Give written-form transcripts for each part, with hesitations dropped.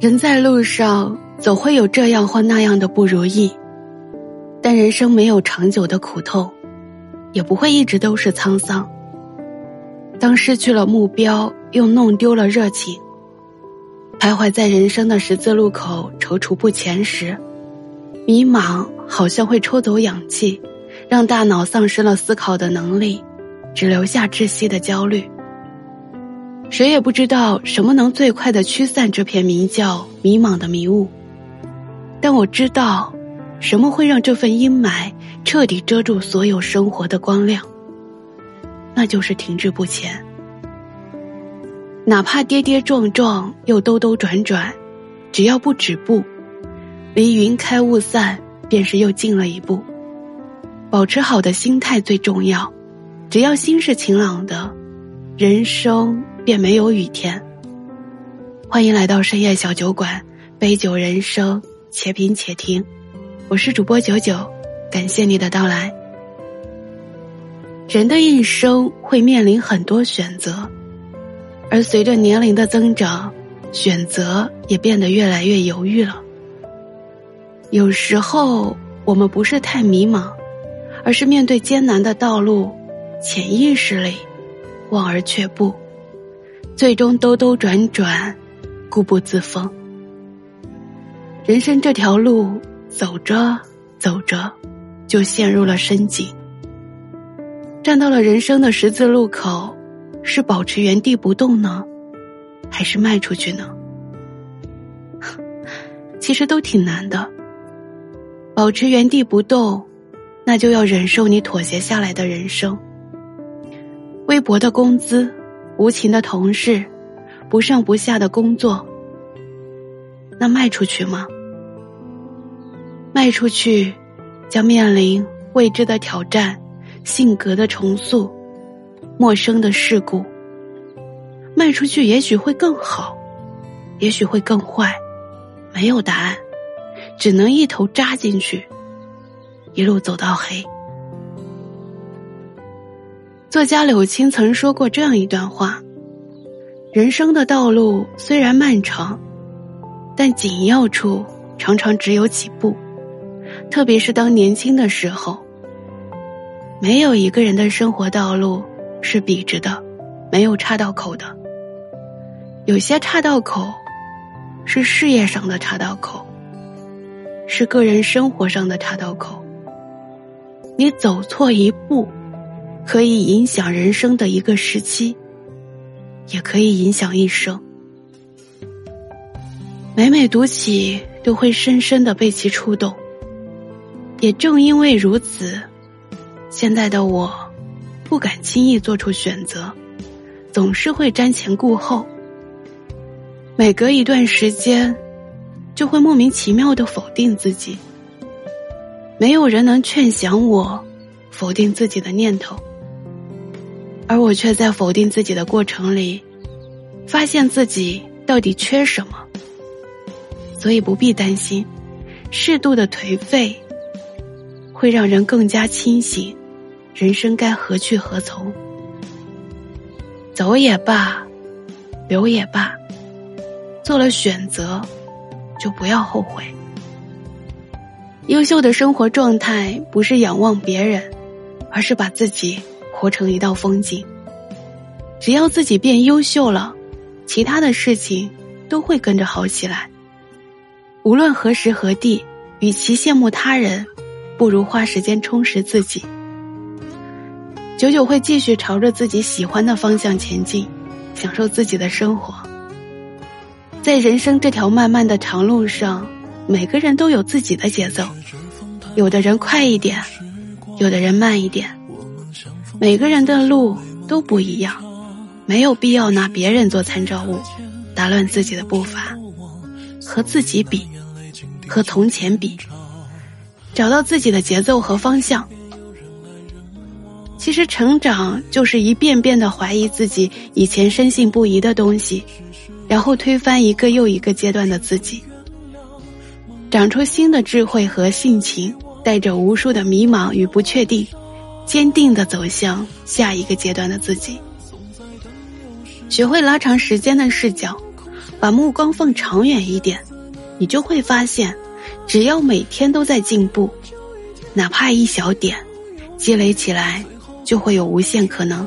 人在路上总会有这样或那样的不如意，但人生没有长久的苦痛，也不会一直都是沧桑。当失去了目标，又弄丢了热情，徘徊在人生的十字路口踌躇不前时，迷茫好像会抽走氧气，让大脑丧失了思考的能力，只留下窒息的焦虑。谁也不知道什么能最快地驱散这片名叫迷茫的迷雾，但我知道什么会让这份阴霾彻底遮住所有生活的光亮，那就是停滞不前。哪怕跌跌撞撞又兜兜转转，只要不止步，离云开雾散便是又近了一步。保持好的心态最重要，只要心是晴朗的，人生便没有雨天。欢迎来到深夜小酒馆，杯酒人生，且品且听。我是主播九九，感谢你的到来。人的一生会面临很多选择，而随着年龄的增长，选择也变得越来越犹豫了。有时候我们不是太迷茫，而是面对艰难的道路，潜意识里望而却步，最终兜兜转转，固步自封。人生这条路走着走着就陷入了深井，站到了人生的十字路口，是保持原地不动呢，还是迈出去呢？其实都挺难的。保持原地不动，那就要忍受你妥协下来的人生。微薄的工资，无情的同事，不上不下的工作，那卖出去吗？卖出去将面临未知的挑战，性格的重塑，陌生的事故。卖出去也许会更好，也许会更坏，没有答案，只能一头扎进去，一路走到黑。作家柳青曾说过这样一段话：人生的道路虽然漫长，但紧要处常常只有几步，特别是当年轻的时候。没有一个人的生活道路是笔直的，没有岔道口的。有些岔道口是事业上的岔道口，是个人生活上的岔道口。你走错一步，可以影响人生的一个时期，也可以影响一生。每每读起，都会深深地被其触动。也正因为如此，现在的我不敢轻易做出选择，总是会瞻前顾后。每隔一段时间，就会莫名其妙地否定自己。没有人能劝降我否定自己的念头，而我却在否定自己的过程里，发现自己到底缺什么。所以不必担心，适度的颓废会让人更加清醒，人生该何去何从。走也罢，留也罢，做了选择就不要后悔。优秀的生活状态不是仰望别人，而是把自己活成一道风景。只要自己变优秀了，其他的事情都会跟着好起来。无论何时何地，与其羡慕他人，不如花时间充实自己。九九会继续朝着自己喜欢的方向前进，享受自己的生活。在人生这条漫漫的长路上，每个人都有自己的节奏，有的人快一点，有的人慢一点，每个人的路都不一样，没有必要拿别人做参照物，打乱自己的步伐。和自己比，和从前比，找到自己的节奏和方向。其实成长就是一遍遍地怀疑自己以前深信不疑的东西，然后推翻一个又一个阶段的自己，长出新的智慧和性情，带着无数的迷茫与不确定，坚定地走向下一个阶段的自己。学会拉长时间的视角，把目光放长远一点，你就会发现，只要每天都在进步，哪怕一小点，积累起来就会有无限可能。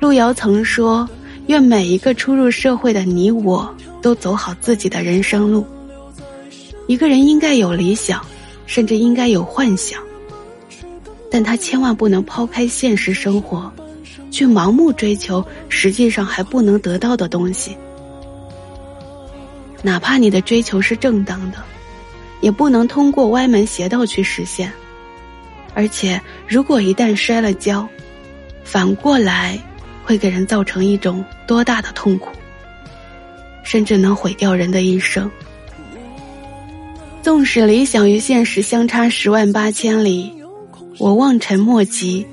路遥曾说，愿每一个初入社会的你我都走好自己的人生路。一个人应该有理想，甚至应该有幻想，但他千万不能抛开现实生活，去盲目追求实际上还不能得到的东西。哪怕你的追求是正当的，也不能通过歪门邪道去实现。而且如果一旦摔了跤，反过来会给人造成一种多大的痛苦，甚至能毁掉人的一生。纵使理想与现实相差108000里，我望尘莫及，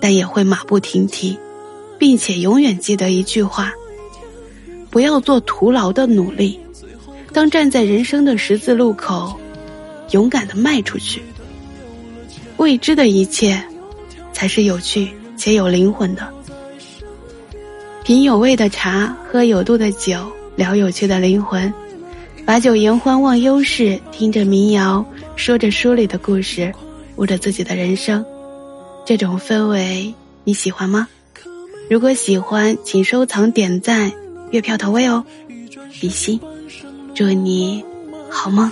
但也会马不停蹄，并且永远记得一句话：不要做徒劳的努力。当站在人生的十字路口，勇敢地迈出去，未知的一切才是有趣且有灵魂的。品有味的茶，喝有度的酒，聊有趣的灵魂，把酒言欢，忘忧事，听着民谣，说着书里的故事，悟着自己的人生，这种氛围你喜欢吗？如果喜欢，请收藏、点赞、月票投喂哦。比心，祝你好梦。